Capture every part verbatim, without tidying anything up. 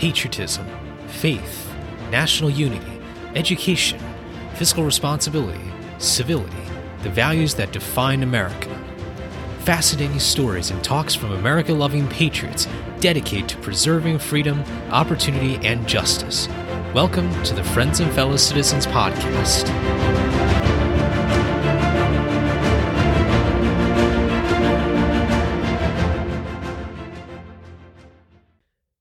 patriotism, faith, national unity, education, fiscal responsibility, civility, the values that define America. Fascinating stories and talks from America-loving patriots dedicated to preserving freedom, opportunity, and justice. Welcome to the Friends and Fellow Citizens Podcast.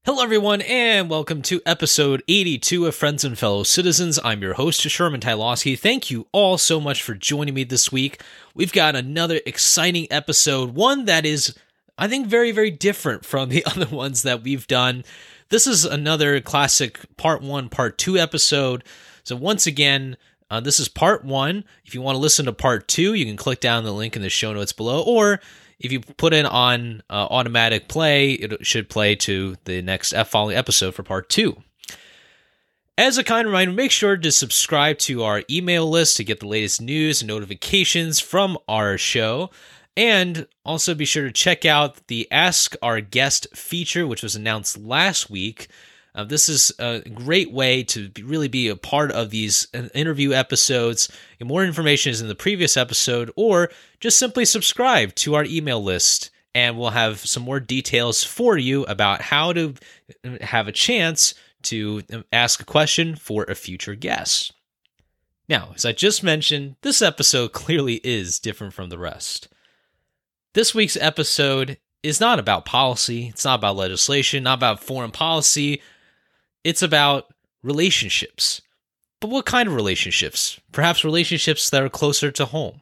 Hello, everyone, and welcome to episode eighty-two of Friends and Fellow Citizens. I'm your host, Sherman Tyloski. Thank you all so much for joining me this week. We've got another exciting episode, one that is, I think, very, very different from the other ones that we've done. This is another classic part one, part two episode. So once again, uh, this is part one. If you want to listen to part two, you can click down the link in the show notes below, or if you put in on uh, automatic play, it should play to the next following episode for part two. As a kind reminder, make sure to subscribe to our email list to get the latest news and notifications from our show. And also be sure to check out the Ask Our Guest feature, which was announced last week. Uh, this is a great way to be, really be a part of these interview episodes. And more information is in the previous episode, or just simply subscribe to our email list, and we'll have some more details for you about how to have a chance to ask a question for a future guest. Now, as I just mentioned, this episode clearly is different from the rest. This week's episode is not about policy, it's not about legislation, not about foreign policy, it's about relationships. But what kind of relationships? Perhaps relationships that are closer to home.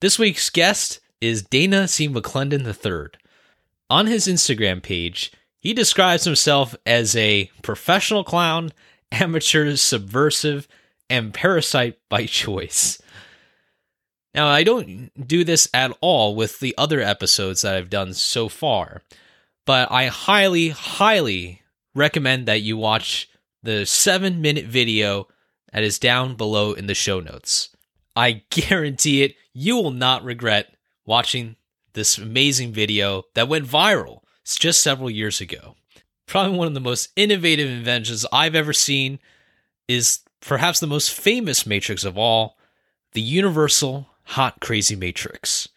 This week's guest is Dana C. McClendon the third. On his Instagram page, he describes himself as a professional clown, amateur subversive, and parasite by choice. Now, I don't do this at all with the other episodes that I've done so far, but I highly, highly recommend that you watch the seven-minute video that is down below in the show notes. I guarantee it, you will not regret watching this amazing video that went viral just several years ago. Probably one of the most innovative inventions I've ever seen is perhaps the most famous matrix of all, the Universal Hot Crazy Matrix.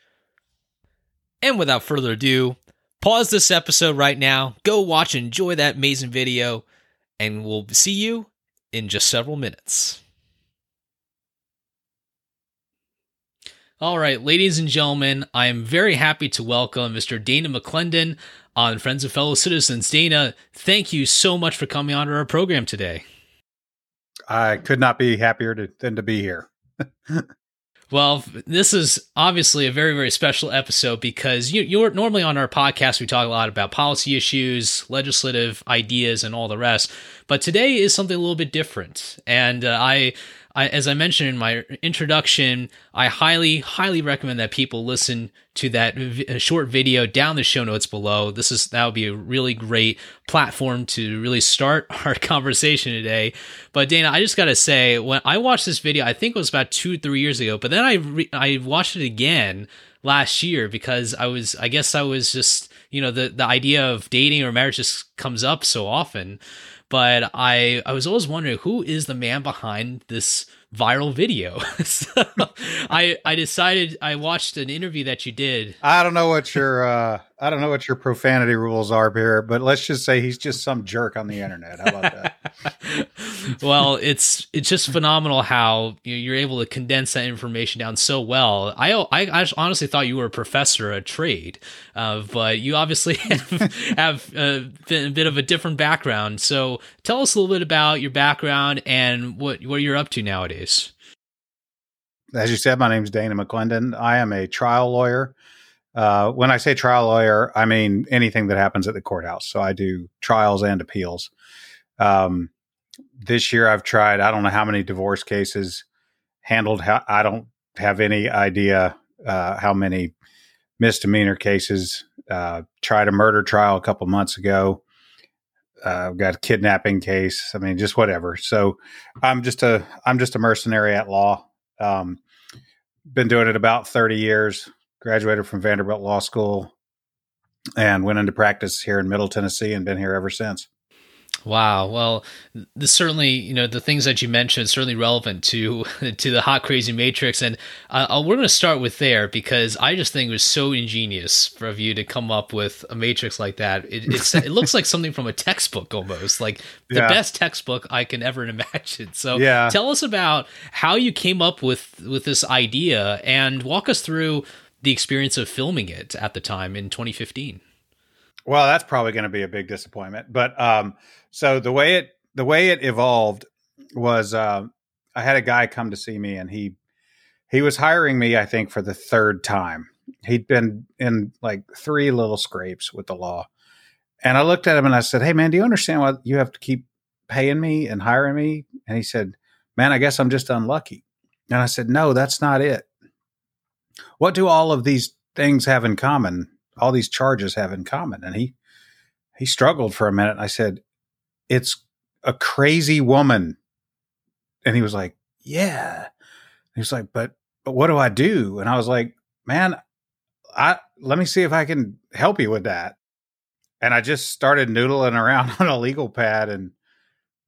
And without further ado, pause this episode right now, go watch, enjoy that amazing video, and we'll see you in just several minutes. All right, ladies and gentlemen, I am very happy to welcome Mister Dana McClendon on Friends and Fellow Citizens. Dana, thank you so much for coming on to our program today. I could not be happier to, than to be here. Well, this is obviously a very, very special episode because you, you're normally on our podcast, we talk a lot about policy issues, legislative ideas, and all the rest. But today is something a little bit different. And uh, I, I, as I mentioned in my introduction, I highly, highly recommend that people listen to that v- short video down the show notes below. This is that would be a really great platform to really start our conversation today. But Dana, I just got to say, when I watched this video, I think it was about two, three years ago, but then I re- I watched it again last year because I was, I guess I was just, you know, the, the idea of dating or marriage just comes up so often. But I, I was always wondering, who is the man behind this viral video? So I I decided I watched an interview that you did. I don't know what your uh, I don't know what your profanity rules are here, but let's just say he's just some jerk on the internet. How about that? Well, it's it's just phenomenal how you're able to condense that information down so well. I I, I honestly thought you were a professor of trade, uh, but you obviously have, have uh, been a bit of a different background. So tell us a little bit about your background and what what you're up to nowadays. As you said, my name is Dana McClendon. I am a trial lawyer. Uh, when I say trial lawyer, I mean anything that happens at the courthouse. So I do trials and appeals. Um, this year I've tried, I don't know how many divorce cases handled. How, I don't have any idea uh, how many misdemeanor cases. Uh, tried a murder trial a couple months ago. I've uh, got a kidnapping case. I mean, just whatever. So I'm just a, I'm just a mercenary at law. Um, been doing it about thirty years, graduated from Vanderbilt Law School and went into practice here in Middle Tennessee and been here ever since. Wow. Well, this certainly, you know, the things that you mentioned certainly relevant to to the Hot Crazy Matrix, and uh, we're going to start with there because I just think it was so ingenious for you to come up with a matrix like that. It it's, it looks like something from a textbook almost, like the yeah. best textbook I can ever imagine. So, yeah. tell us about how you came up with with this idea, and walk us through the experience of filming it at the time in twenty fifteen. Well, that's probably going to be a big disappointment. But um, so the way it the way it evolved was uh, I had a guy come to see me, and he he was hiring me, I think, for the third time. He'd been in like three little scrapes with the law. And I looked at him and I said, "Hey, man, do you understand why you have to keep paying me and hiring me?" And he said, "Man, I guess I'm just unlucky." And I said, "No, that's not it. What do all of these things have in common? All these charges have in common?" And he, he struggled for a minute. I said, "It's a crazy woman." And he was like, "Yeah." He was like, but, but what do I do?" And I was like, "Man, I, let me see if I can help you with that." And I just started noodling around on a legal pad. And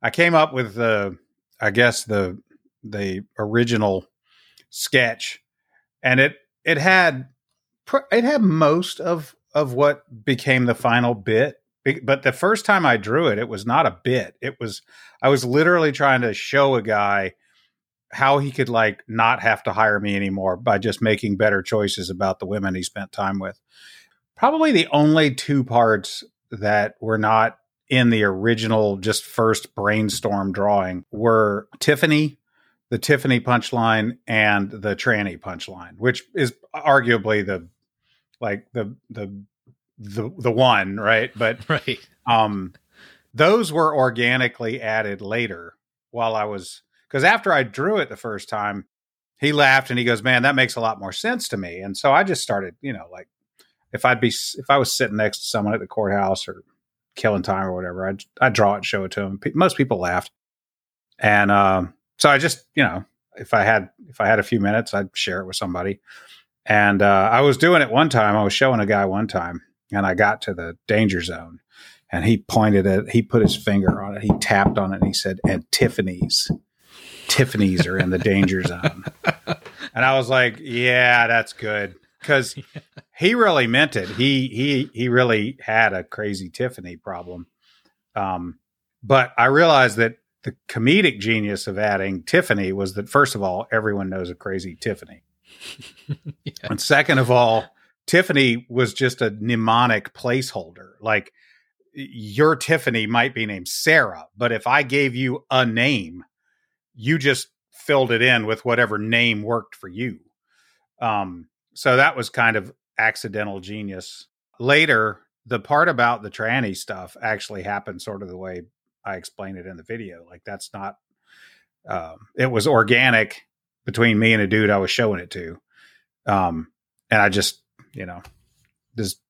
I came up with the, I guess the, the original sketch, and it, it had, It had most of, of what became the final bit, but the first time I drew it, it was not a bit. It was, I was literally trying to show a guy how he could like not have to hire me anymore by just making better choices about the women he spent time with. Probably the only two parts that were not in the original, just first brainstorm drawing were Tiffany, the Tiffany punchline, and the tranny punchline, which is arguably the, like the, the, the, the one, right. But, right. um, those were organically added later while I was, cause after I drew it the first time, he laughed and he goes, "Man, that makes a lot more sense to me." And so I just started, you know, like if I'd be, if I was sitting next to someone at the courthouse or killing time or whatever, I'd, I'd draw it and show it to him. Most people laughed. And, um, uh, so I just, you know, if I had, if I had a few minutes, I'd share it with somebody. And uh, I was doing it one time. I was showing a guy one time, and I got to the danger zone, and he pointed at, he put his finger on it. He tapped on it, and he said, "And Tiffany's, Tiffany's are in the danger zone." And I was like, "Yeah, that's good." Cause he really meant it. He, he, he really had a crazy Tiffany problem. Um, but I realized that the comedic genius of adding Tiffany was that, first of all, everyone knows a crazy Tiffany. Yeah. And second of all, Tiffany was just a mnemonic placeholder. Like your Tiffany might be named Sarah, but if I gave you a name, you just filled it in with whatever name worked for you. Um, so that was kind of accidental genius. Later, the part about the tranny stuff actually happened sort of the way I explained it in the video. Like that's not, um, it was organic between me and a dude I was showing it to. Um, and I just, you know, just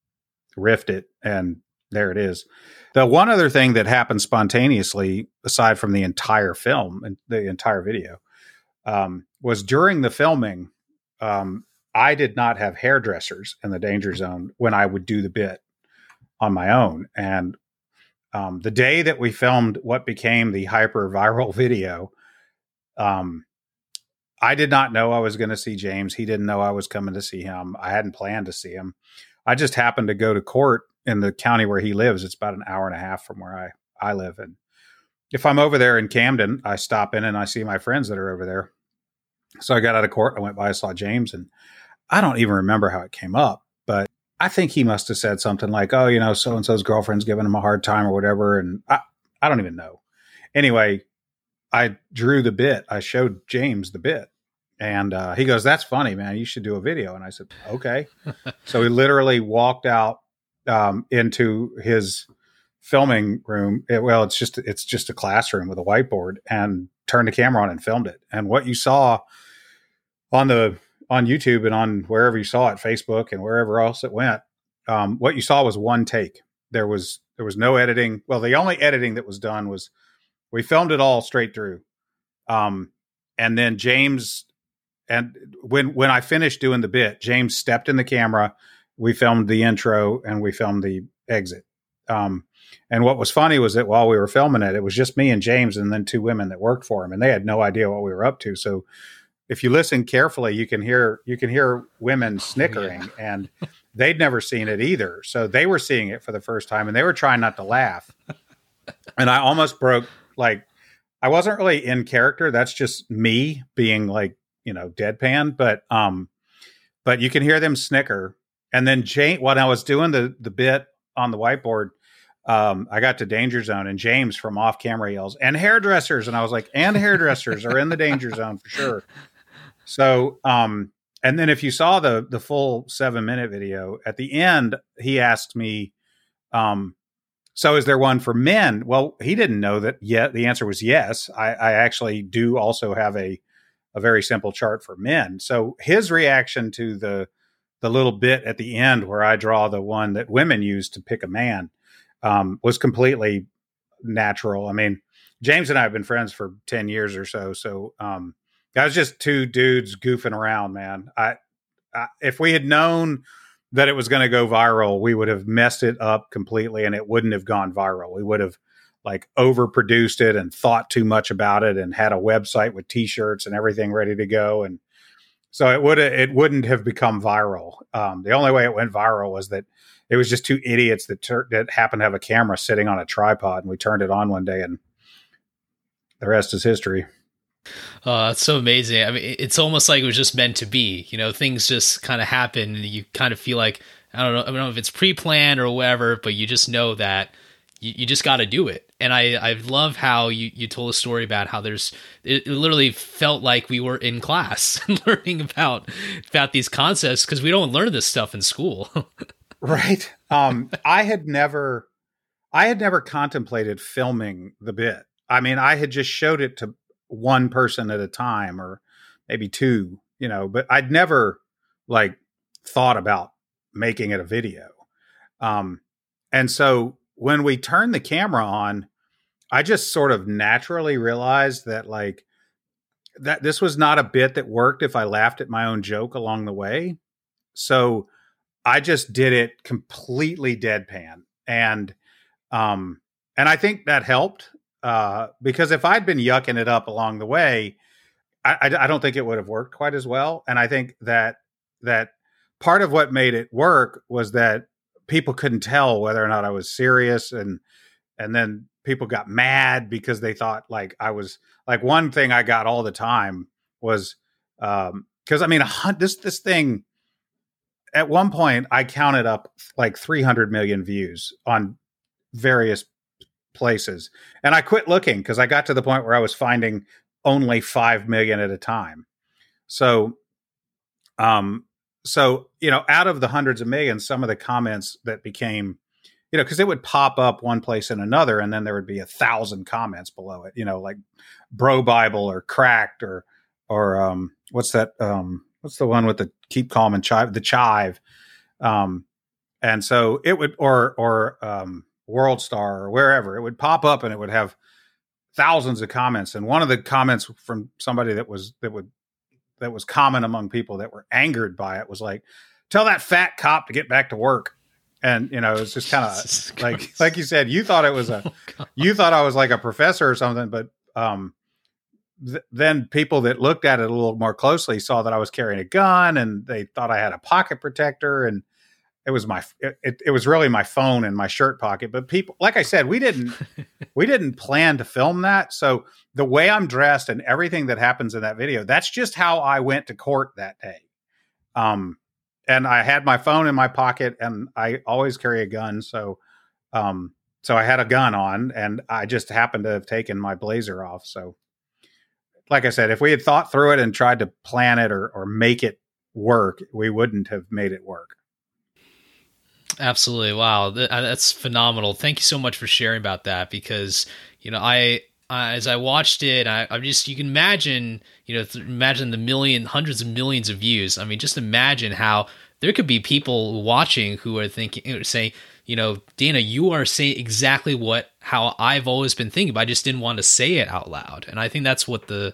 riffed it, and there it is. The one other thing that happened spontaneously, aside from the entire film and the entire video, um, was during the filming. Um, I did not have hairdressers in the danger zone when I would do the bit on my own. And, Um, the day that we filmed what became the hyper viral video, um, I did not know I was going to see James. He didn't know I was coming to see him. I hadn't planned to see him. I just happened to go to court in the county where he lives. It's about an hour and a half from where I, I live. And if I'm over there in Camden, I stop in and I see my friends that are over there. So I got out of court. I went by, I saw James, and I don't even remember how it came up, but I think he must have said something like, "Oh, you know, so-and-so's girlfriend's giving him a hard time," or whatever. And I, I don't even know. Anyway, I drew the bit. I showed James the bit, and uh, he goes, "That's funny, man. You should do a video." And I said, "Okay." So he literally walked out um, into his filming room. It, well, it's just, it's just a classroom with a whiteboard, and turned the camera on and filmed it. And what you saw on the, on YouTube and on wherever you saw it, Facebook and wherever else it went, um, what you saw was one take. There was, there was no editing. Well, the only editing that was done was we filmed it all straight through. Um, and then James, and when, when I finished doing the bit, James stepped in the camera, we filmed the intro, and we filmed the exit. Um, and what was funny was that while we were filming it, it was just me and James and then two women that worked for him, and they had no idea what we were up to. So if you listen carefully, you can hear, you can hear women snickering oh, yeah. and they'd never seen it either. So they were seeing it for the first time and they were trying not to laugh. And I almost broke, like, I wasn't really in character. That's just me being like, you know, deadpan, but, um, but you can hear them snicker. And then Jane, when I was doing the, the bit on the whiteboard, um, I got to danger zone and James from off camera yells, and hairdressers. And I was like, and hairdressers are in the danger zone for sure. So, um, and then if you saw the, the full seven minute video at the end, he asked me, um, so is there one for men? Well, he didn't know that yet. The answer was yes. I, I actually do also have a, a very simple chart for men. So his reaction to the, the little bit at the end where I draw the one that women use to pick a man, um, was completely natural. I mean, James and I have been friends for ten years or so. So, um, that was just two dudes goofing around, man. I, I if we had known that it was going to go viral, we would have messed it up completely and it wouldn't have gone viral. We would have like overproduced it and thought too much about it and had a website with t-shirts and everything ready to go. And so it would, it wouldn't have become viral. Um, the only way it went viral was that it was just two idiots that tur- that happened to have a camera sitting on a tripod and we turned it on one day and the rest is history. Uh, it's so amazing. I mean, it's almost like it was just meant to be, you know, things just kind of happen and you kind of feel like, I don't know, I don't know if it's pre-planned or whatever, but you just know that you, you just got to do it. And I, I love how you, you told a story about how there's, it, it literally felt like we were in class learning about, about these concepts because we don't learn this stuff in school. Right. Um, I had never, I had never contemplated filming the bit. I mean, I had just showed it to one person at a time or maybe two, you know, but I'd never like thought about making it a video. Um, and so when we turned the camera on, I just sort of naturally realized that like that this was not a bit that worked if I laughed at my own joke along the way. So I just did it completely deadpan. And, um, and I think that helped. Uh, because if I'd been yucking it up along the way, I, I, I don't think it would have worked quite as well. And I think that that part of what made it work was that people couldn't tell whether or not I was serious. And and then people got mad because they thought like I was like one thing I got all the time was um, because, I mean, a, this this thing at one point I counted up like three hundred million views on various places. And I quit looking because I got to the point where I was finding only five million at a time. So, um, so, you know, out of the hundreds of millions, some of the comments that became, you know, because it would pop up one place and another, and then there would be a thousand comments below it, you know, like Bro Bible or Cracked or, or, um, what's that? Um, what's the one with the keep calm and chive, the chive. Um, and so it would, or, or, um, World Star or wherever, it would pop up and it would have thousands of comments. And one of the comments from somebody that was, that would, that was common among people that were angered by it was like, tell that fat cop to get back to work. And, you know, it was just kind of like, like you said, you thought it was a, oh, you thought I was like a professor or something, but, um, th- then people that looked at it a little more closely saw that I was carrying a gun and they thought I had a pocket protector and, It was my, it, it was really my phone in my shirt pocket, but people, like I said, we didn't, we didn't plan to film that. So the way I'm dressed and everything that happens in that video, that's just how I went to court that day. Um, and I had my phone in my pocket and I always carry a gun. So, um, so I had a gun on and I just happened to have taken my blazer off. So like I said, if we had thought through it and tried to plan it or, or make it work, we wouldn't have made it work. Absolutely. Wow. That's phenomenal. Thank you so much for sharing about that because, you know, I, I as I watched it, I, I just, you can imagine, you know, th- imagine the million, hundreds of millions of views. I mean, just imagine how there could be people watching who are thinking, saying, you know, Dana, you are saying exactly what, how I've always been thinking, but I just didn't want to say it out loud. And I think that's what the,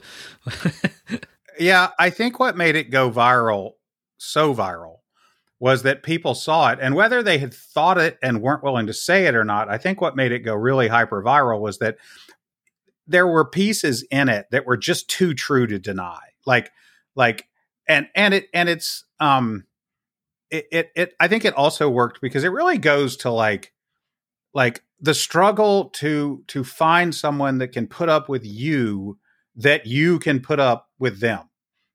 yeah, I think what made it go viral, so viral was that people saw it. And whether they had thought it and weren't willing to say it or not, I think what made it go really hyper-viral was that there were pieces in it that were just too true to deny. Like, like, and, and it, and it's, um, it, it, it, I think it also worked because it really goes to like, like the struggle to, to find someone that can put up with you, that you can put up with them.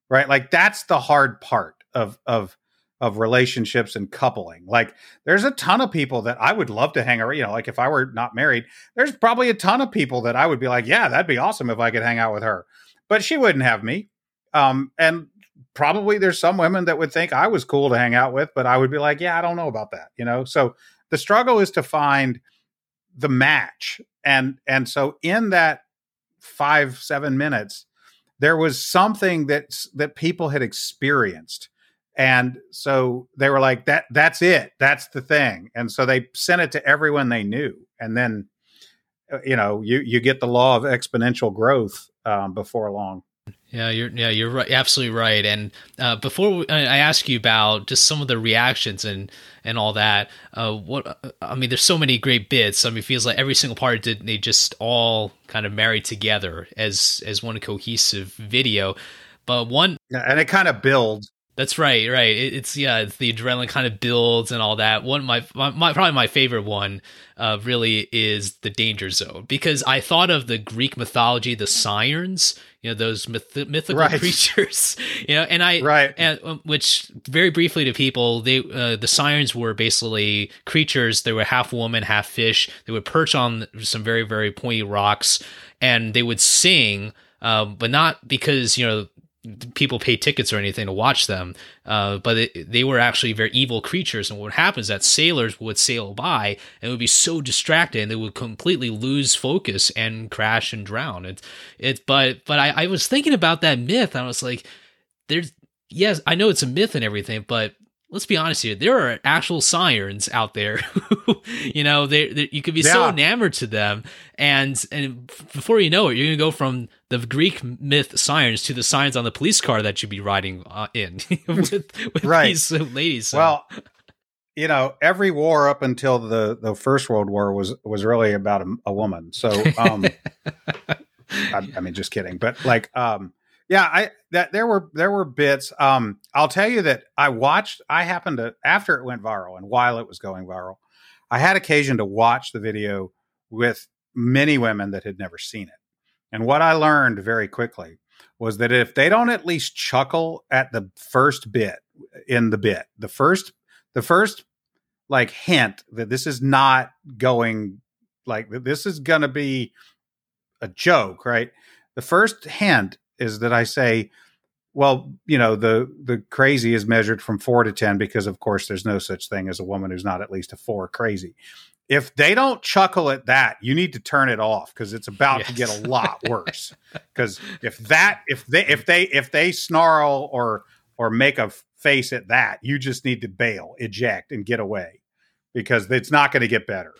Right. Like that's the hard part of, of, of relationships and coupling. Like there's a ton of people that I would love to hang around. You know, like if I were not married, there's probably a ton of people that I would be like, yeah, that'd be awesome if I could hang out with her, but she wouldn't have me. Um, and probably there's some women that would think I was cool to hang out with, but I would be like, yeah, I don't know about that. You know? So the struggle is to find the match. And, and so in that five, seven minutes, there was something that, that people had experienced. And so they were like, that, that's it. That's the thing. And so they sent it to everyone they knew. And then, you know, you, you get the law of exponential growth um, before long. Yeah, you're, yeah, you're right. Absolutely right. And uh, before we, I ask you about just some of the reactions and, and all that, uh, what, I mean, there's so many great bits. I mean, it feels like every single part did, they just all kind of married together as, as one cohesive video, but one, and it kind of builds. That's right. Right. It, it's yeah. It's the adrenaline kind of builds and all that. One, my, my, my probably my favorite one uh, really is the danger zone, because I thought of the Greek mythology, the sirens, you know, those myth- mythical right. creatures, you know, and I, right. and, which very briefly to people, they, uh, the sirens were basically creatures. They were half woman, half fish. They would perch on some very, very pointy rocks and they would sing, uh, but not because, you know, people pay tickets or anything to watch them. Uh, but it, they were actually very evil creatures. And what happens is that sailors would sail by and it would be so distracted and they would completely lose focus and crash and drown. It's, it's, but, but I, I was thinking about that myth. And I was like, there's, yes, I know it's a myth and everything, but let's be honest here. There are actual sirens out there. Who, you know, they, they, you could be yeah. so enamored to them. And, and before you know it, you're going to go from the Greek myth sirens to the signs on the police car that you'd be riding uh, in with, with right. these uh, ladies. So. Well, you know, every war up until the, the First World War was, was really about a, a woman. So, um, I, I mean, just kidding. But like, um, yeah, I that there were there were bits. Um, I'll tell you that I watched. I happened to after it went viral and while it was going viral, I had occasion to watch the video with many women that had never seen it. And what I learned very quickly was that if they don't at least chuckle at the first bit in the bit, the first the first like hint that this is not going like this is going to be a joke, right? The first hint is that I say, well, you know, the the crazy is measured from four to ten because, of course, there's no such thing as a woman who's not at least a four crazy. If they don't chuckle at that, you need to turn it off because it's about yes. to get a lot worse. Because if that, if they, if they, if they snarl or or make a face at that, you just need to bail, eject, and get away because it's not going to get better.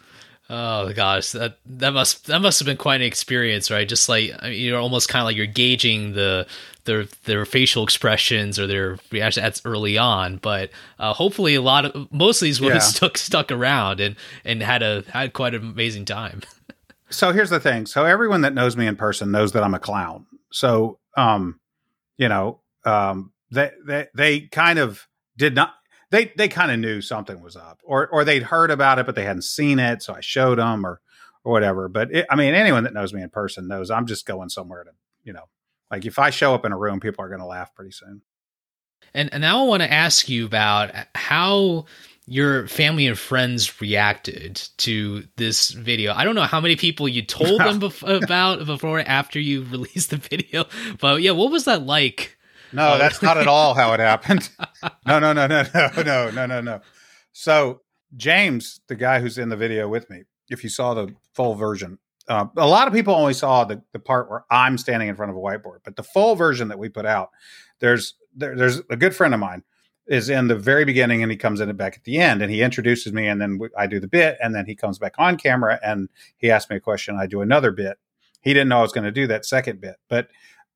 Oh gosh, that that must that must have been quite an experience, right? Just like I mean, you're almost kind of like you're gauging the their their facial expressions or their reactions early on, but uh, hopefully a lot of most of these women yeah. stuck stuck around and and had a had quite an amazing time. So here's the thing: so everyone that knows me in person knows that I'm a clown. So um, you know, um, they they they kind of did not. They they kind of knew something was up, or or they'd heard about it, but they hadn't seen it. So I showed them, or or whatever. But it, I mean, anyone that knows me in person knows I'm just going somewhere to, you know, like if I show up in a room, people are going to laugh pretty soon. And and now I want to ask you about how your family and friends reacted to this video. I don't know how many people you told them bef- about before, after you released the video, but yeah, what was that like? No, that's not at all how it happened. No, no, no, no, no, no, no, no, no. So James, the guy who's in the video with me, if you saw the full version, uh, a lot of people only saw the, the part where I'm standing in front of a whiteboard, but the full version that we put out, there's there, there's a good friend of mine is in the very beginning and he comes in back at the end and he introduces me and then I do the bit and then he comes back on camera and he asks me a question. I do another bit. He didn't know I was going to do that second bit, but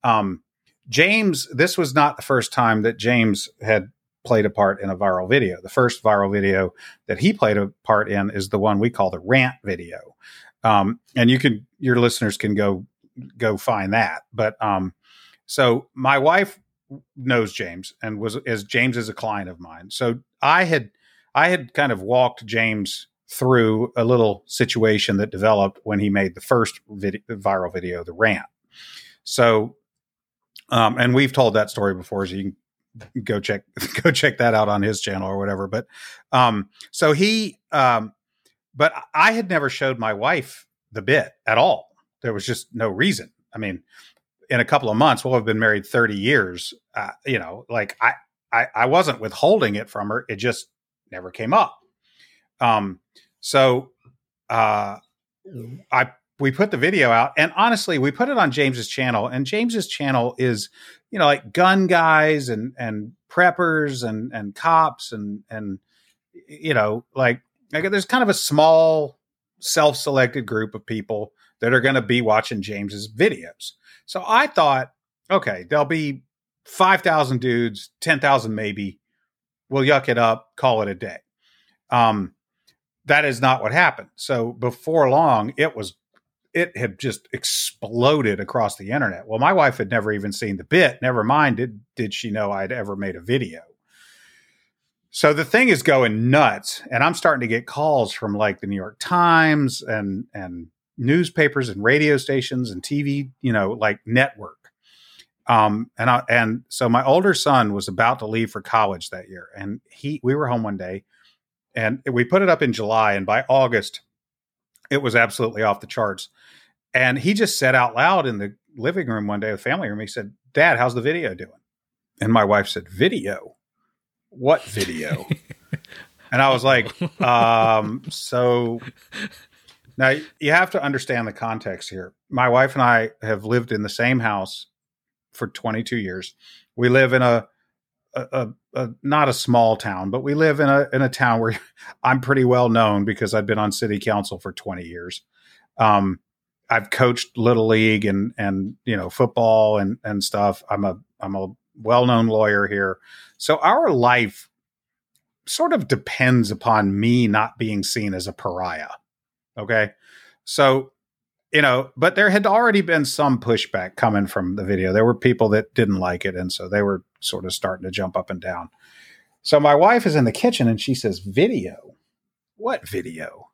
um. James, this was not the first time that James had played a part in a viral video. The first viral video that he played a part in is the one we call the rant video. Um, and you can, your listeners can go, go find that. But um, so my wife knows James and was, as James is a client of mine. So I had, I had kind of walked James through a little situation that developed when he made the first video, viral video, the rant. So, um, and we've told that story before, so you can go check, go check that out on his channel or whatever. But, um, so he, um, but I had never showed my wife the bit at all. There was just no reason. I mean, in a couple of months, we'll have been married thirty years. Uh, you know, like I, I, I wasn't withholding it from her. It just never came up. Um, so, uh, I, we put the video out, and honestly, we put it on James's channel, and James's channel is, you know, like gun guys and, and preppers and, and cops and, and, you know, like, like there's kind of a small self-selected group of people that are going to be watching James's videos. So I thought, okay, there'll be five thousand dudes, ten thousand, maybe we'll yuck it up, call it a day. Um, that is not what happened. So before long, it was it had just exploded across the internet. Well, my wife had never even seen the bit. Never mind, did, did she know I'd ever made a video? So the thing is going nuts, and I'm starting to get calls from like the New York Times and, and newspapers and radio stations and T V, you know, like network. Um, and I, and so my older son was about to leave for college that year, and he, we were home one day and we put it up in July, and by August, it was absolutely off the charts. And he just said out loud in the living room one day, the family room, he said, "Dad, how's the video doing?" And my wife said, "Video? What video?" And I was like, um, so now you have to understand the context here. My wife and I have lived in the same house for twenty-two years. We live in a, a, a Uh, not a small town, but we live in a in a town where I'm pretty well known because I've been on city council for twenty years. Um, I've coached Little League and and you know football and and stuff. I'm a I'm a well known lawyer here, so our life sort of depends upon me not being seen as a pariah. Okay, so you know, but there had already been some pushback coming from the video. There were people that didn't like it, and so they were sort of starting to jump up and down. So my wife is in the kitchen and she says, "Video? What video?"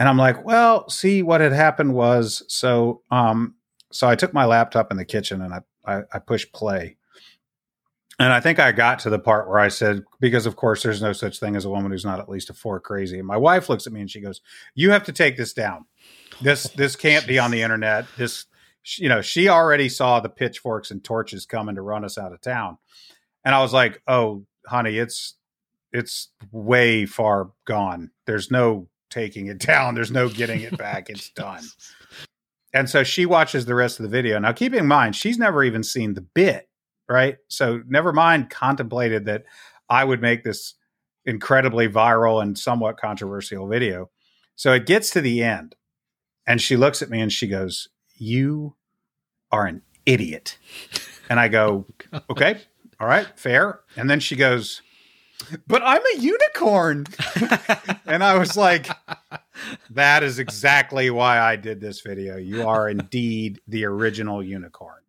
And I'm like, well, see, what had happened was, so, um, so I took my laptop in the kitchen and I, I, I pushed play. And I think I got to the part where I said, because of course there's no such thing as a woman who's not at least a four crazy. And my wife looks at me and she goes, "You have to take this down. This, this can't be on the internet. This, you know," she already saw the pitchforks and torches coming to run us out of town. And I was like, "Oh, honey, it's, it's way far gone. There's no taking it down. There's no getting it back. It's done." And so she watches the rest of the video. Now, keep in mind, she's never even seen the bit, right? So never mind contemplated that I would make this incredibly viral and somewhat controversial video. So it gets to the end and she looks at me and she goes, "You are an idiot." And I go, oh, "Okay, all right, fair." And then she goes, "But I'm a unicorn." And I was like, that is exactly why I did this video. You are indeed the original unicorn.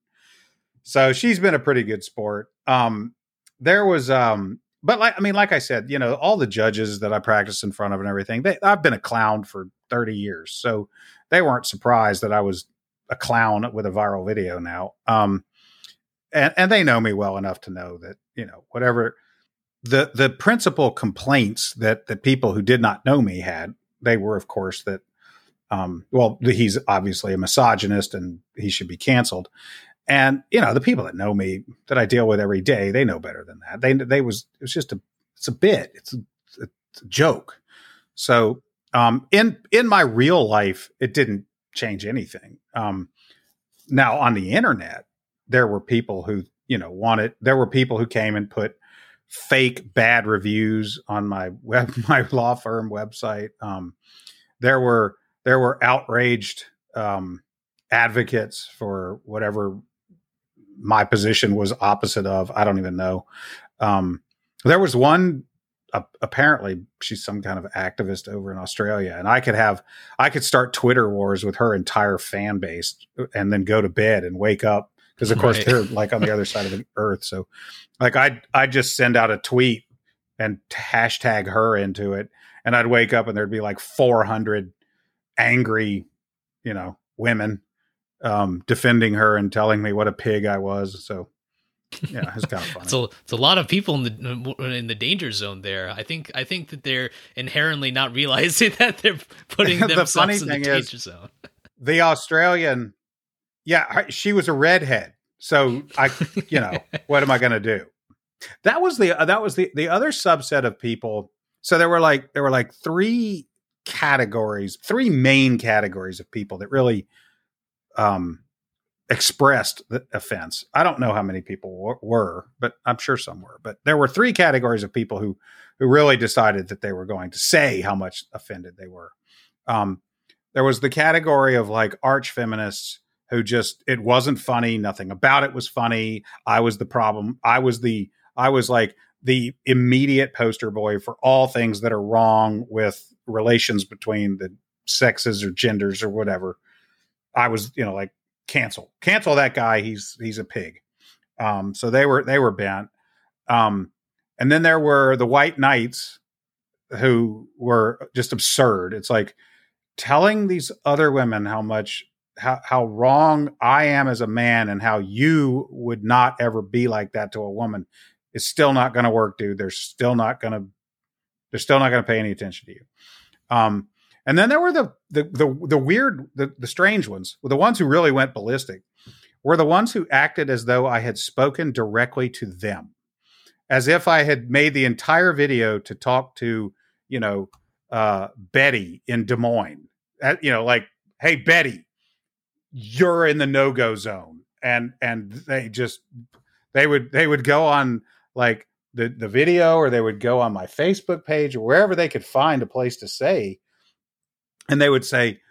So she's been a pretty good sport. Um, there was, um, but like, I mean, like I said, you know, all the judges that I practice in front of and everything, they, I've been a clown for thirty years. So they weren't surprised that I was a clown with a viral video now. Um, and, and they know me well enough to know that, you know, whatever the, the principal complaints that the people who did not know me had, they were of course that, um, well, he's obviously a misogynist and he should be canceled. And, you know, the people that know me that I deal with every day, they know better than that. They, they was, it was just a, it's a bit, it's a, it's a joke. So, um, in, in my real life, it didn't change anything. Um, now on the internet, there were people who, you know, wanted, there were people who came and put fake bad reviews on my web, my law firm website. Um, there were, there were outraged, um, advocates for whatever my position was opposite of, I don't even know. Um, There was one, uh, apparently she's some kind of activist over in Australia, and I could have, I could start Twitter wars with her entire fan base and then go to bed and wake up. Because of course right. they're like on the other side of the earth. So like I'd, I'd just send out a tweet and hashtag her into it. And I'd wake up and there'd be like four hundred angry, you know, women um, defending her and telling me what a pig I was. So yeah, it's kind of funny. So it's, it's a lot of people in the in the danger zone there. I think I think that they're inherently not realizing that they're putting themselves the funny in thing the danger is, zone. The Australian, yeah, she was a redhead. So I, you know, what am I going to do? That was the that was the, the other subset of people. So there were like there were like three categories, three main categories of people that really um, expressed the offense. I don't know how many people w- were, but I'm sure some were. But there were three categories of people who who really decided that they were going to say how much offended they were. Um, there was the category of like arch feminists who just it wasn't funny. Nothing about it was funny. I was the problem. I was the I was like. the immediate poster boy for all things that are wrong with relations between the sexes or genders or whatever. I was, you know, like cancel, cancel that guy. He's, he's a pig. Um, so they were, they were bent. Um, and then there were the white knights who were just absurd. It's like telling these other women how much, how, how wrong I am as a man and how you would not ever be like that to a woman. It's still not going to work, dude. They're still not going to, they're still not going to pay any attention to you. Um, and then there were the, the, the, the weird, the, the strange ones, the ones who really went ballistic were the ones who acted as though I had spoken directly to them, as if I had made the entire video to talk to, you know, uh, Betty in Des Moines, uh, you know, like, hey, Betty, you're in the no-go zone. And, and they just, they would, they would go on, like the, the video, or they would go on my Facebook page or wherever they could find a place to say, and they would say,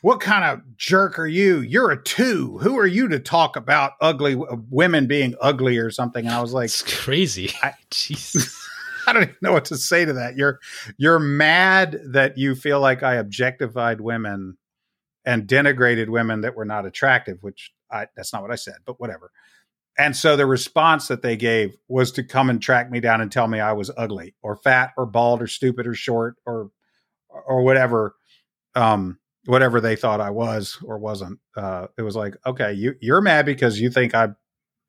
what kind of jerk are you? You're a two. Who are you to talk about ugly w- women being ugly or something? And I was like, it's crazy. I, Jeez. I don't even know what to say to that. You're, you're mad that you feel like I objectified women and denigrated women that were not attractive, which I, that's not what I said, but whatever. And so the response that they gave was to come and track me down and tell me I was ugly or fat or bald or stupid or short or or whatever, um, whatever they thought I was or wasn't. Uh, it was like, okay, you, you're mad because you think I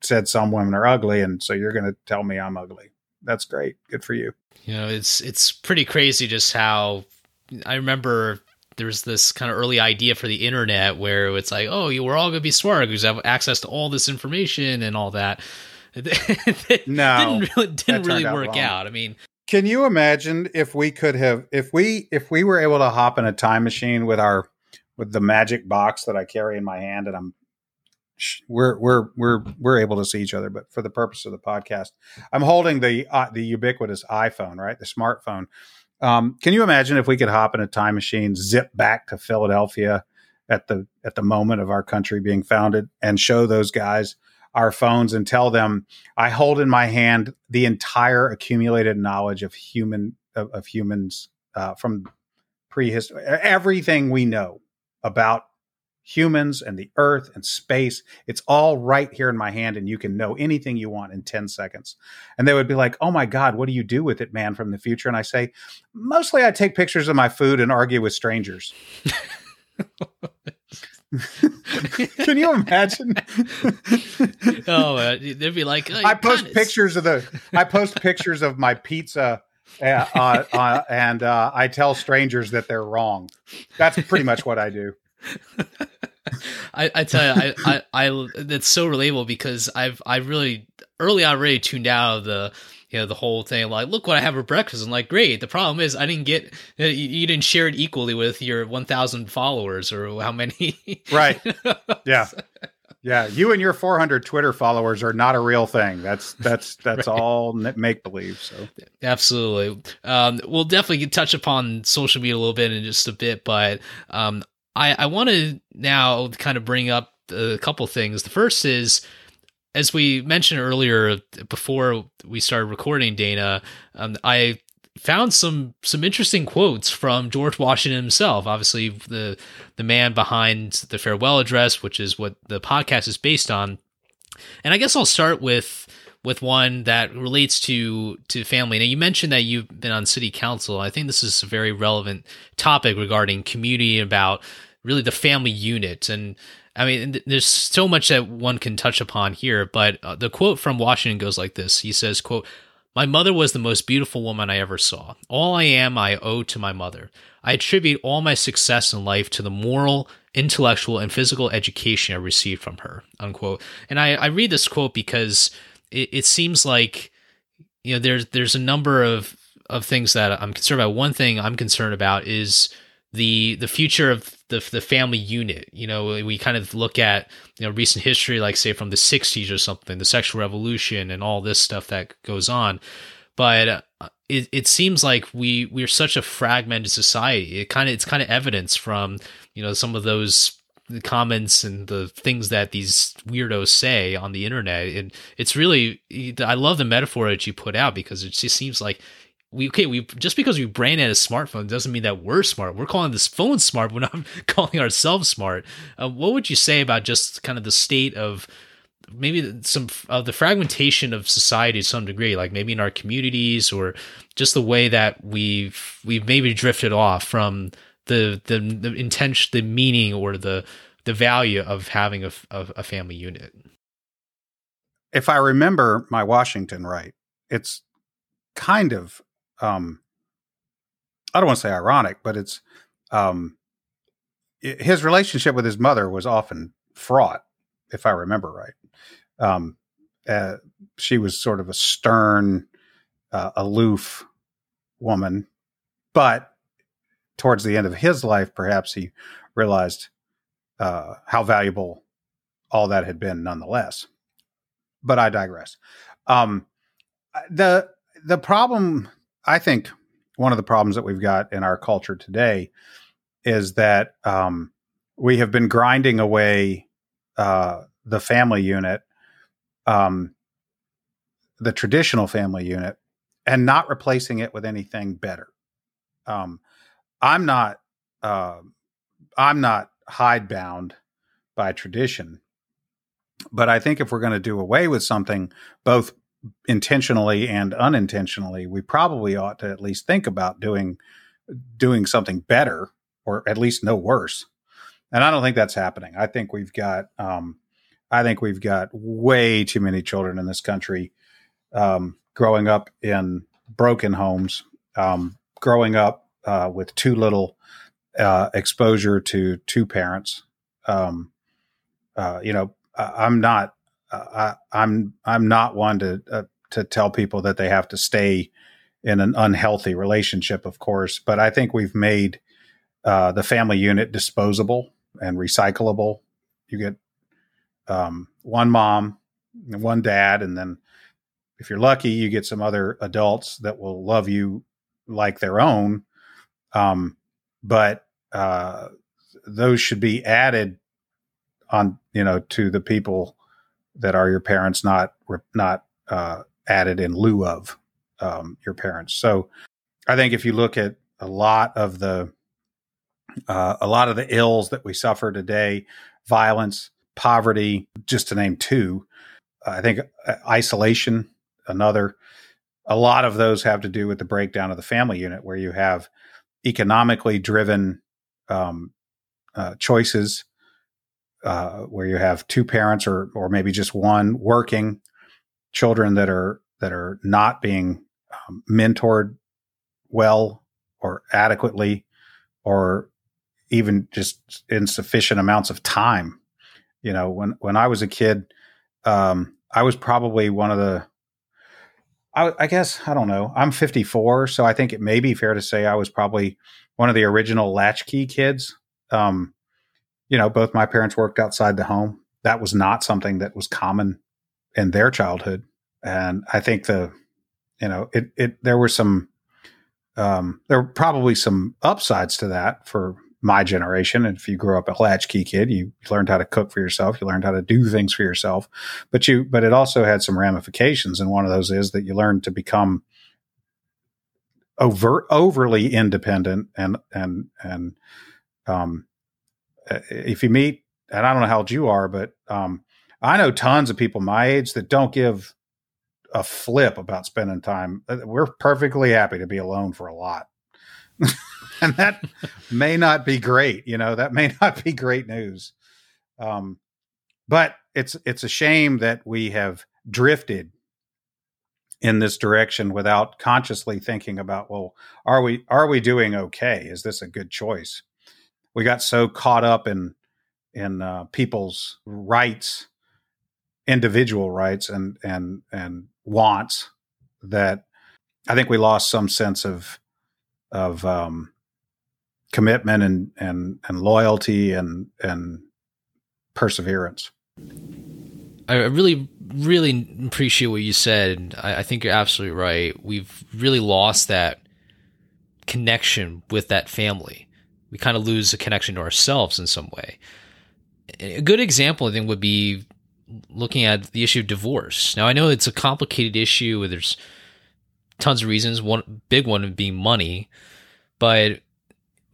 said some women are ugly, and so you're going to tell me I'm ugly. That's great. Good for you. You know, it's it's pretty crazy just how I remember – there's this kind of early idea for the internet where it's like, oh, you we're all going to be smart because have access to all this information and all that. It no, didn't really, didn't really work out, out. I mean, can you imagine if we could have, if we, if we were able to hop in a time machine with our, with the magic box that I carry in my hand, and I'm, we're, we're, we're, we're able to see each other, but for the purpose of the podcast, I'm holding the, uh, the ubiquitous iPhone, right? The smartphone. Um, can you imagine if we could hop in a time machine, zip back to Philadelphia at the at the moment of our country being founded, and show those guys our phones and tell them, I hold in my hand the entire accumulated knowledge of human of, of humans uh, from prehistory, everything we know about humans and the earth and space. It's all right here in my hand, and you can know anything you want in ten seconds. And they would be like, oh my God, what do you do with it, man, from the future? And I say, mostly I take pictures of my food and argue with strangers. Can you imagine? Oh, uh, they'd be like, oh, I post honest. pictures of the, I post pictures of my pizza. uh, uh, uh, and uh, I tell strangers that they're wrong. That's pretty much what I do. I, I tell you, I, I, I, that's so relatable because I've, I really early on really tuned out of the, you know, the whole thing. Like, look what I have for breakfast. I'm like, great. The problem is I didn't get, you, you didn't share it equally with your one thousand followers or how many. Right. Yeah. Yeah. You and your four hundred Twitter followers are not a real thing. That's, that's, that's right. All make believe. So absolutely. Um, we'll definitely touch upon social media a little bit in just a bit, but, um, I, I want to now kind of bring up a couple things. The first is as we mentioned earlier, before we started recording, Dana, um, I found some some interesting quotes from George Washington himself, obviously the the man behind the Farewell Address, which is what the podcast is based on. And I guess I'll start with with one that relates to to family. Now, you mentioned that you've been on city council. I think this is a very relevant topic regarding community, about really the family unit. And I mean, there's so much that one can touch upon here, but uh, the quote from Washington goes like this. He says, quote, "My mother was the most beautiful woman I ever saw. All I am, I owe to my mother. I attribute all my success in life to the moral, intellectual, and physical education I received from her," unquote. And I, I read this quote because it, it seems like, you know, there's, there's a number of, of things that I'm concerned about. One thing I'm concerned about is the the future of the the family unit. You know, we kind of look at, you know, recent history, like say from the sixties or something, the sexual revolution and all this stuff that goes on. But it it seems like we we're such a fragmented society. It kind of it's kind of evidence from, you know, some of those comments and the things that these weirdos say on the internet. And it's really, I love the metaphor that you put out, because it just seems like, We okay, we just because we brand it as smartphone doesn't mean that we're smart. We're calling this phone smart, we're not calling ourselves smart. Uh, what would you say about just kind of the state of maybe some of uh, the fragmentation of society to some degree, like maybe in our communities, or just the way that we've we've maybe drifted off from the the, the intention, the meaning, or the the value of having a, a, a family unit? If I remember my Washington right, it's kind of Um, I don't want to say ironic, but it's um, it, his relationship with his mother was often fraught, if I remember right. Um, uh, she was sort of a stern, uh, aloof woman, but towards the end of his life, perhaps he realized uh, how valuable all that had been, nonetheless. But I digress. Um, the the problem. I think one of the problems that we've got in our culture today is that um, we have been grinding away uh, the family unit, um, the traditional family unit, and not replacing it with anything better. Um, I'm not, uh, I'm not hidebound by tradition, but I think if we're going to do away with something, both intentionally and unintentionally, we probably ought to at least think about doing doing something better, or at least no worse. And I don't think that's happening. I think we've got um, I think we've got way too many children in this country um, growing up in broken homes, um, growing up uh, with too little uh, exposure to two parents. Um, uh, you know, I, I'm not. Uh, I, I'm I'm not one to uh, to tell people that they have to stay in an unhealthy relationship, of course, but I think we've made uh, the family unit disposable and recyclable. You get um, one mom, one dad, and then if you're lucky, you get some other adults that will love you like their own. Um, but uh, those should be added on, you know, to the people that are your parents, not not uh, added in lieu of um, your parents. So, I think if you look at a lot of the uh, a lot of the ills that we suffer today, violence, poverty, just to name two, I think isolation, another. A lot of those have to do with the breakdown of the family unit, where you have economically driven um, uh, choices. Uh, where you have two parents, or or maybe just one working, children that are that are not being um, mentored well or adequately, or even just insufficient amounts of time. You know, when when I was a kid, um, I was probably one of the. I, I guess I don't know. I'm fifty-four, so I think it may be fair to say I was probably one of the original latchkey kids. Um, You know, both my parents worked outside the home. That was not something that was common in their childhood. And I think the, you know, it, it, there were some, um, there were probably some upsides to that for my generation. And if you grew up a latchkey kid, you learned how to cook for yourself. You learned how to do things for yourself, but you, but it also had some ramifications. And one of those is that you learned to become overt, overly independent. And, and, and, um, if you meet, and I don't know how old you are, but, um, I know tons of people my age that don't give a flip about spending time. We're perfectly happy to be alone for a lot. And that may not be great. You know, that may not be great news. Um, but it's, it's a shame that we have drifted in this direction without consciously thinking about, well, are we, are we doing okay? Is this a good choice? We got so caught up in, in uh, people's rights, individual rights and, and, and wants that I think we lost some sense of, of, um, commitment and, and, and loyalty and, and perseverance. I really, really appreciate what you said. I, I think you're absolutely right. We've really lost that connection with that family. We kind of lose the connection to ourselves in some way. A good example, I think, would be looking at the issue of divorce. Now, I know it's a complicated issue where there's tons of reasons, one big one being money, but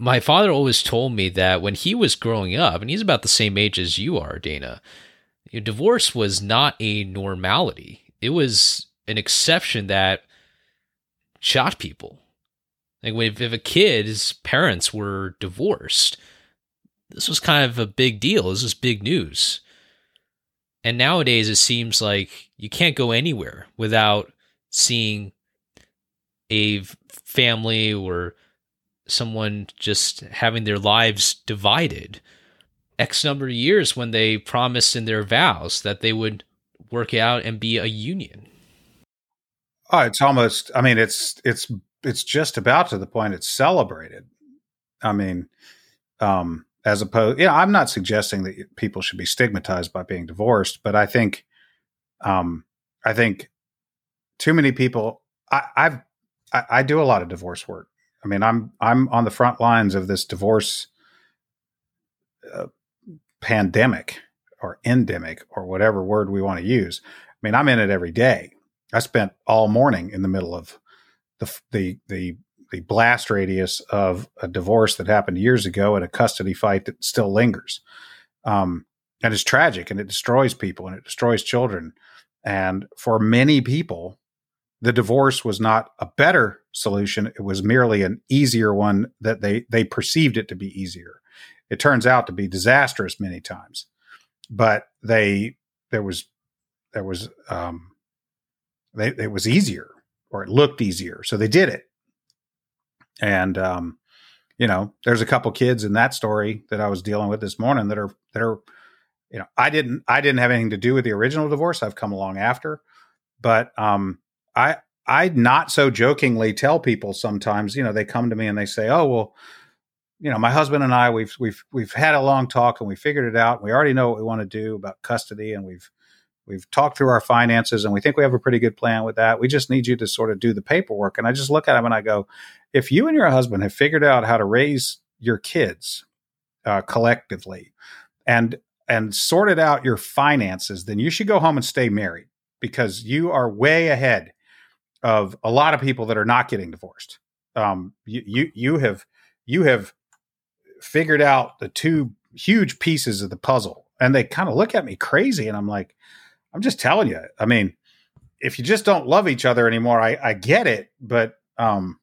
my father always told me that when he was growing up, and he's about the same age as you are, Dana, divorce was not a normality. It was an exception that shot people. Like if, if a kid's parents were divorced, this was kind of a big deal. This was big news. And nowadays, it seems like you can't go anywhere without seeing a family or someone just having their lives divided. X number of years when they promised in their vows that they would work out and be a union. Oh, it's almost, I mean, it's, it's, it's just about to the point it's celebrated. I mean, um, as opposed, you know, I'm not suggesting that people should be stigmatized by being divorced, but I think, um, I think too many people, I, I've, I, I do a lot of divorce work. I mean, I'm, I'm on the front lines of this divorce uh, pandemic or endemic or whatever word we want to use. I mean, I'm in it every day. I spent all morning in the middle of the, the, the, the blast radius of a divorce that happened years ago and a custody fight that still lingers. Um, and it's tragic and it destroys people and it destroys children. And for many people, the divorce was not a better solution. It was merely an easier one that they, they perceived it to be easier. It turns out to be disastrous many times, but they, there was, there was, um, they, it was easier or it looked easier. So they did it. And, um, you know, there's a couple kids in that story that I was dealing with this morning that are, that are, you know, I didn't, I didn't have anything to do with the original divorce. I've come along after, but, um, I, I not so jokingly tell people sometimes, you know, they come to me and they say, oh, well, you know, my husband and I, we've, we've, we've had a long talk and we figured it out. We already know what we want to do about custody. And we've, we've talked through our finances and we think we have a pretty good plan with that. We just need you to sort of do the paperwork. And I just look at him and I go, if you and your husband have figured out how to raise your kids uh, collectively and, and sorted out your finances, then you should go home and stay married because you are way ahead of a lot of people that are not getting divorced. Um, you, you, you have, you have figured out the two huge pieces of the puzzle and they kind of look at me crazy. And I'm like, I'm just telling you, I mean, if you just don't love each other anymore, I, I get it. But, um,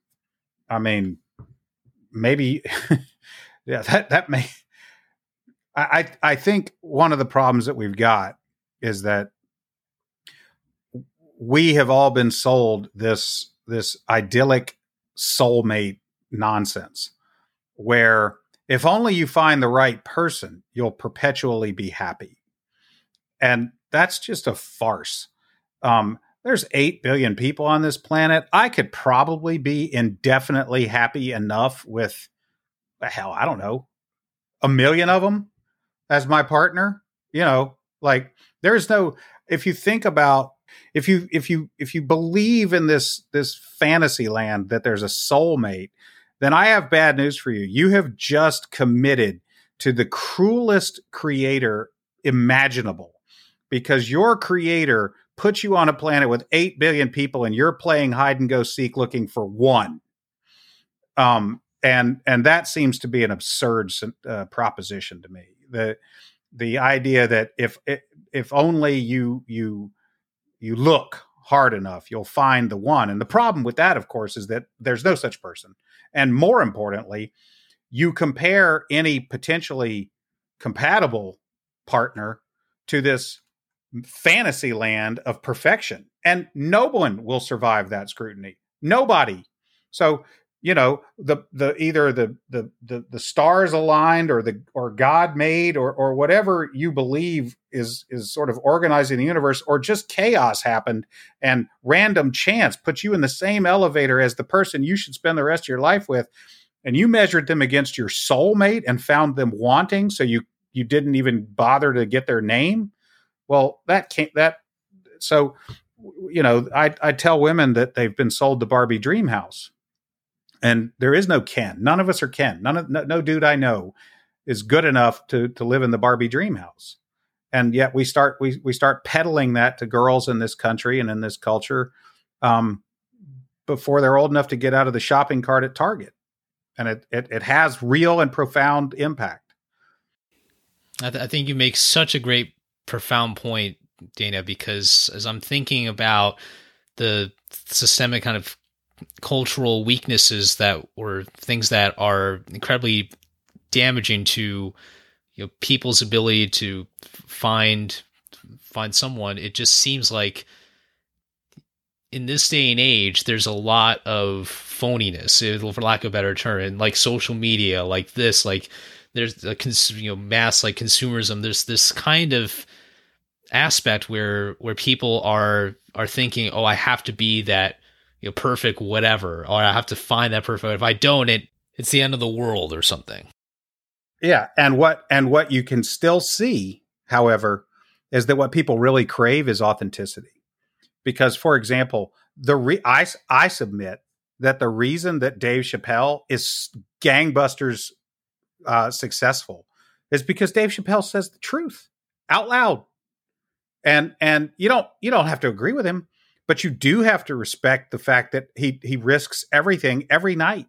I mean, maybe, yeah, that, that may, I, I, I think one of the problems that we've got is that we have all been sold this, this idyllic soulmate nonsense where if only you find the right person, you'll perpetually be happy. And that's just a farce. Um, there's eight billion people on this planet. I could probably be indefinitely happy enough with, hell, I don't know, a million of them as my partner. You know, like there's no, if you think about, if you, if you, if you believe in this, this fantasy land that there's a soulmate, then I have bad news for you. You have just committed to the cruelest creator imaginable, because your creator put you on a planet with eight billion people and you're playing hide and go seek looking for one. Um, and, and that seems to be an absurd uh, proposition to me. The, the idea that if, if only you, you, you look hard enough, you'll find the one. And the problem with that, of course, is that there's no such person. And more importantly, you compare any potentially compatible partner to this fantasy land of perfection. And no one will survive that scrutiny. Nobody. So, you know, the the either the the the, the stars aligned or the or God made or or whatever you believe is is sort of organizing the universe, or just chaos happened and random chance put you in the same elevator as the person you should spend the rest of your life with, and you measured them against your soulmate and found them wanting, so you you didn't even bother to get their name. Well, that can't, that, so, you know, I, I tell women that they've been sold the Barbie dream house, and there is no Ken. None of us are Ken. None of, no, no dude I know is good enough to, to live in the Barbie dream house. And yet we start, we, we start peddling that to girls in this country and in this culture, um, before they're old enough to get out of the shopping cart at Target. And it, it, it has real and profound impact. I, th- I think you make such a great profound point, Dana, because as I'm thinking about the systemic kind of cultural weaknesses that were things that are incredibly damaging to, you know, people's ability to find find someone, it just seems like in this day and age there's a lot of phoniness, for lack of a better term, and like social media, like this, like there's a cons- you know mass like consumerism. There's this kind of aspect where where people are are thinking, oh, I have to be that, you know, perfect whatever, or I have to find that perfect. If I don't, it it's the end of the world or something. Yeah, and what and what you can still see, however, is that what people really crave is authenticity. Because, for example, the re- I I submit that the reason that Dave Chappelle is gangbusters Uh, successful is because Dave Chappelle says the truth out loud, and and you don't you don't have to agree with him, but you do have to respect the fact that he he risks everything every night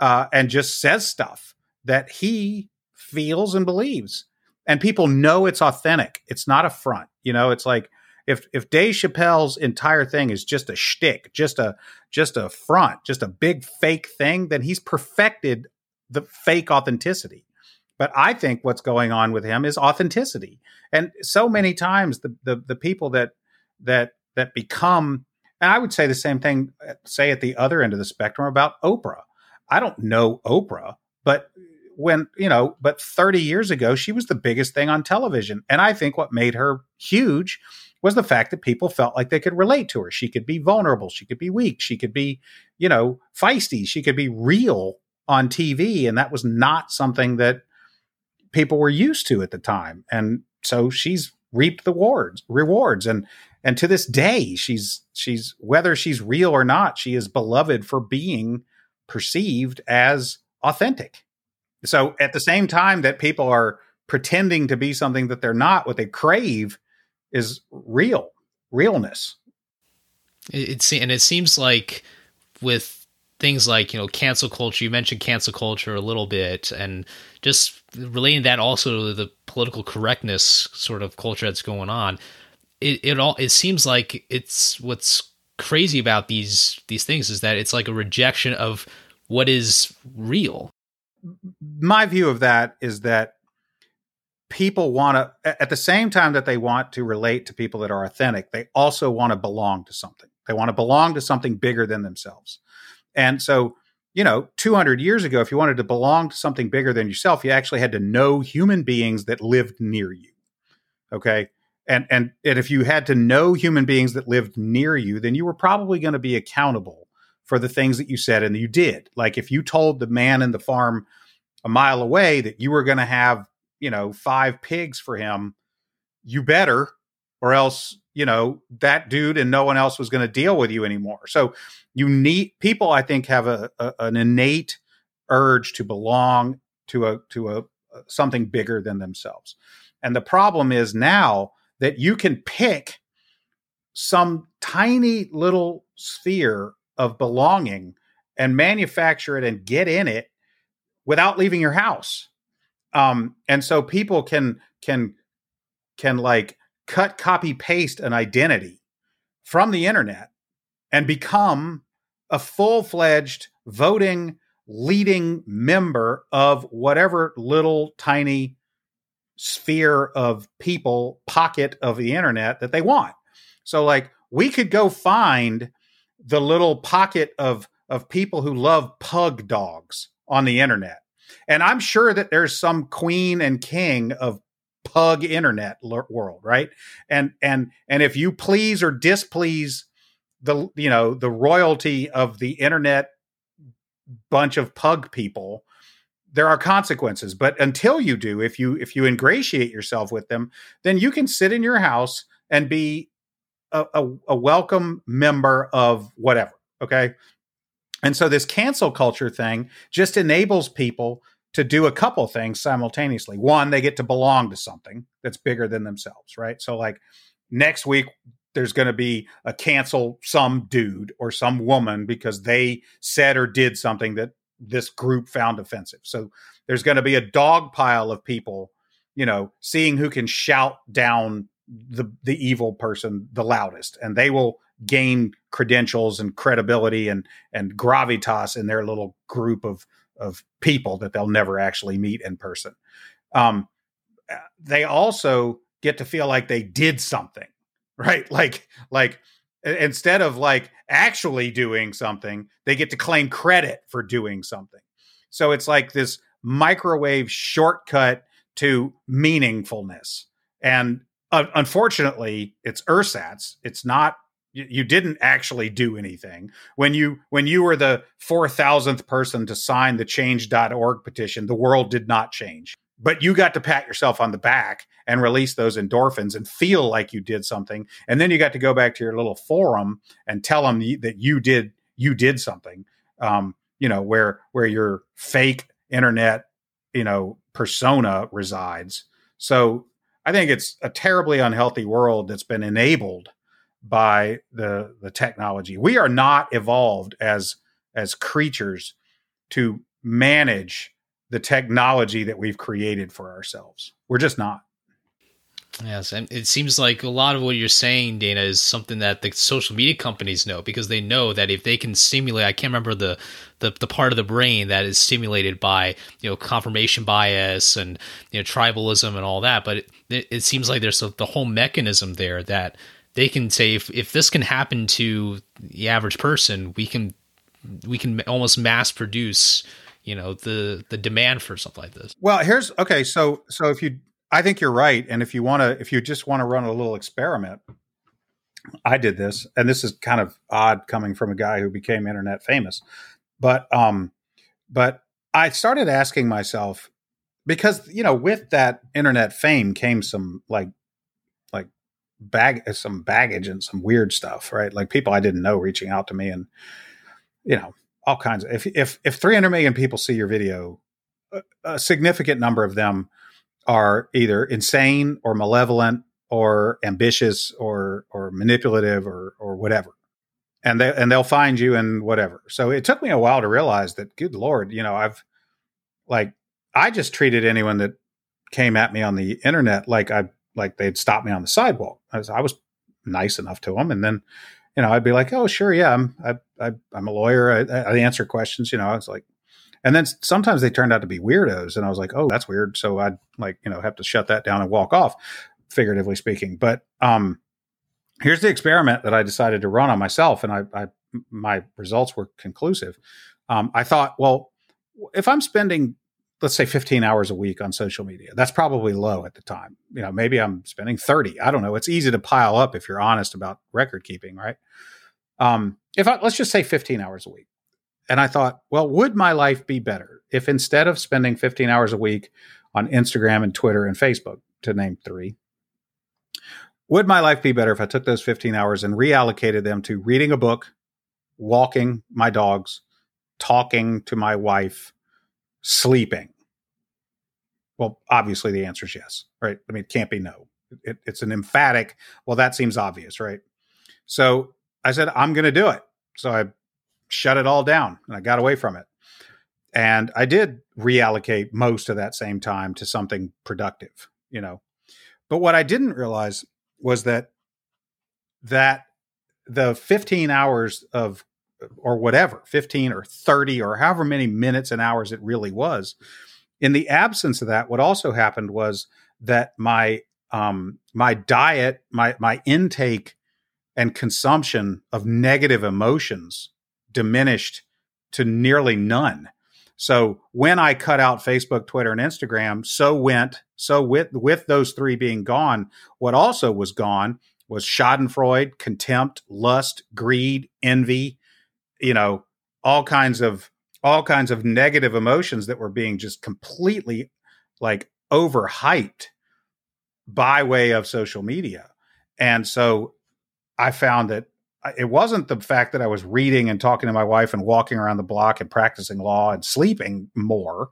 uh, and just says stuff that he feels and believes, and people know it's authentic. It's not a front, you know. It's like if if Dave Chappelle's entire thing is just a shtick, just a just a front, just a big fake thing, then he's perfected the fake authenticity. But I think what's going on with him is authenticity. And so many times the, the, the people that, that, that become, and I would say the same thing, say at the other end of the spectrum about Oprah. I don't know Oprah, but when, you know, but thirty years ago, she was the biggest thing on television. And I think what made her huge was the fact that people felt like they could relate to her. She could be vulnerable. She could be weak. She could be, you know, feisty. She could be real on T V, and that was not something that people were used to at the time. And so she's reaped the rewards, rewards, and and to this day, she's she's whether she's real or not, she is beloved for being perceived as authentic. So at the same time that people are pretending to be something that they're not, what they crave is real, realness. It's and it seems like with things like, you know, cancel culture, you mentioned cancel culture a little bit, and just relating that also to the political correctness sort of culture that's going on. It, it all, it seems like it's what's crazy about these, these things is that it's like a rejection of what is real. My view of that is that people want to, at the same time that they want to relate to people that are authentic, they also want to belong to something. They want to belong to something bigger than themselves. And so, you know, two hundred years ago, if you wanted to belong to something bigger than yourself, you actually had to know human beings that lived near you. Okay. And, and, and if you had to know human beings that lived near you, then you were probably going to be accountable for the things that you said and you did. Like if you told the man in the farm a mile away that you were going to have, you know, five pigs for him, you better, or else, you know, that dude and no one else was going to deal with you anymore. So you need people, I think, have a, a an innate urge to belong to a to a something bigger than themselves. And the problem is now that you can pick some tiny little sphere of belonging and manufacture it and get in it without leaving your house. Um, and so people can can can like cut, copy, paste an identity from the internet and become a full-fledged voting leading member of whatever little tiny sphere of people pocket of the internet that they want. So like we could go find the little pocket of, of people who love pug dogs on the internet. And I'm sure that there's some queen and king of pug internet l- world, right? And, and, and if you please or displease the, you know, the royalty of the internet bunch of pug people, there are consequences. But until you do, if you, if you ingratiate yourself with them, then you can sit in your house and be a, a, a welcome member of whatever. Okay. And so this cancel culture thing just enables people to do a couple things simultaneously. One, they get to belong to something that's bigger than themselves, right? So like next week, there's going to be a cancel some dude or some woman because they said or did something that this group found offensive. So there's going to be a dog pile of people, you know, seeing who can shout down the the evil person the loudest, and they will gain credentials and credibility and and gravitas in their little group of of people that they'll never actually meet in person. Um, they also get to feel like they did something, right? Like like instead of like actually doing something, they get to claim credit for doing something. So it's like this microwave shortcut to meaningfulness. And uh, unfortunately, it's ersatz. It's not, you didn't actually do anything. When you when you were the four thousandth person to sign the change dot org petition, the world did not change. But you got to pat yourself on the back and release those endorphins and feel like you did something. And then you got to go back to your little forum and tell them that you did you did something, um, you know, where where your fake internet, you know, persona resides. So I think it's a terribly unhealthy world that's been enabled by the the technology. We are not evolved as as creatures to manage the technology that we've created for ourselves. We're just not. Yes, and it seems like a lot of what you're saying, Dana, is something that the social media companies know, because they know that if they can stimulate, I can't remember the the, the part of the brain that is stimulated by, you know, confirmation bias and, you know, tribalism and all that, but it, it seems like there's a, the whole mechanism there that they can say, if, if this can happen to the average person, we can we can almost mass produce, you know, the the demand for something like this. Well, here's okay. So so if you, I think you're right, and if you want to, if you just want to run a little experiment, I did this, and this is kind of odd coming from a guy who became internet famous, but um, but I started asking myself, because you know, with that internet fame came some like. bag some baggage and some weird stuff, right? Like people I didn't know reaching out to me and, you know, all kinds of, if, if, if three hundred million people see your video, a, a significant number of them are either insane or malevolent or ambitious or, or manipulative or, or whatever. And they, and they'll find you and whatever. So it took me a while to realize that, good Lord, you know, I've like, I just treated anyone that came at me on the internet like I like they'd stop me on the sidewalk. I was, I was nice enough to them. And then, you know, I'd be like, oh, sure. Yeah. I'm, I, I, I'm a lawyer. I, I answer questions, you know, I was like, and then sometimes they turned out to be weirdos and I was like, oh, that's weird. So I'd like, you know, have to shut that down and walk off, figuratively speaking. But, um, here's the experiment that I decided to run on myself. And I, I my results were conclusive. Um, I thought, well, if I'm spending, let's say fifteen hours a week on social media. That's probably low at the time. You know, maybe I'm spending thirty. I don't know. It's easy to pile up if you're honest about record keeping, right? Um, if I, let's just say fifteen hours a week. And I thought, well, would my life be better if instead of spending fifteen hours a week on Instagram and Twitter and Facebook, to name three, would my life be better if I took those fifteen hours and reallocated them to reading a book, walking my dogs, talking to my wife, sleeping? Well, obviously the answer is yes, right? I mean, it can't be no. It, it's an emphatic, well, that seems obvious, right? So I said, I'm going to do it. So I shut it all down and I got away from it. And I did reallocate most of that same time to something productive, you know. But what I didn't realize was that that the fifteen hours of, or whatever, fifteen or thirty or however many minutes and hours it really was, in the absence of that, what also happened was that my um, my diet, my my intake and consumption of negative emotions diminished to nearly none. So when I cut out Facebook, Twitter, and Instagram, so went, so with with those three being gone, what also was gone was schadenfreude, contempt, lust, greed, envy, you know, all kinds of all kinds of negative emotions that were being just completely like overhyped by way of social media. And so I found that it wasn't the fact that I was reading and talking to my wife and walking around the block and practicing law and sleeping more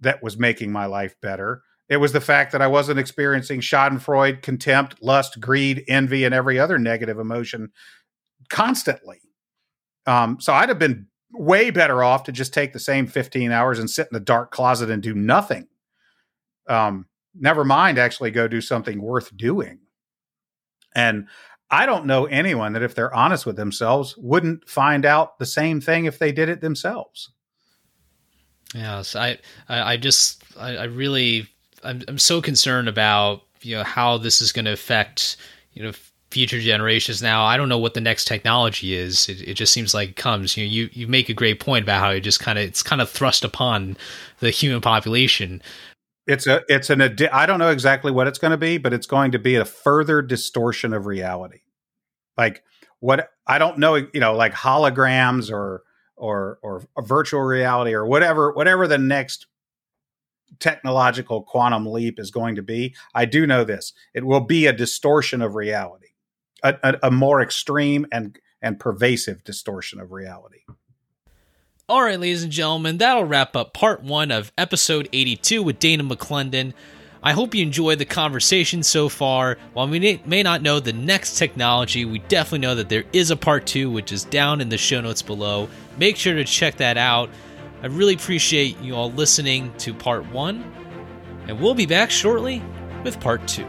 that was making my life better. It was the fact that I wasn't experiencing schadenfreude, contempt, lust, greed, envy, and every other negative emotion constantly. Um, so I'd have been way better off to just take the same fifteen hours and sit in the dark closet and do nothing. Um, never mind, actually go do something worth doing. And I don't know anyone that, if they're honest with themselves, wouldn't find out the same thing if they did it themselves. Yeah, so I, I, I just, I, I really, I'm, I'm so concerned about, you know, how this is going to affect, you know, future generations. Now, I don't know what the next technology is. It, it just seems like it comes. You know, you you make a great point about how it just kind of, it's kind of thrust upon the human population. It's a, it's an, adi- I don't know exactly what it's going to be, but it's going to be a further distortion of reality. Like what, I don't know, you know, like holograms or, or, or virtual reality or whatever, whatever the next technological quantum leap is going to be. I do know this. It will be a distortion of reality, a, a, a more extreme and, and pervasive distortion of reality. All right, ladies and gentlemen, that'll wrap up part one of episode eighty-two with Dana McClendon. I hope you enjoyed the conversation so far. While we may not know the next technology, we definitely know that there is a part two, which is down in the show notes below. Make sure to check that out. I really appreciate you all listening to part one, and we'll be back shortly with part two.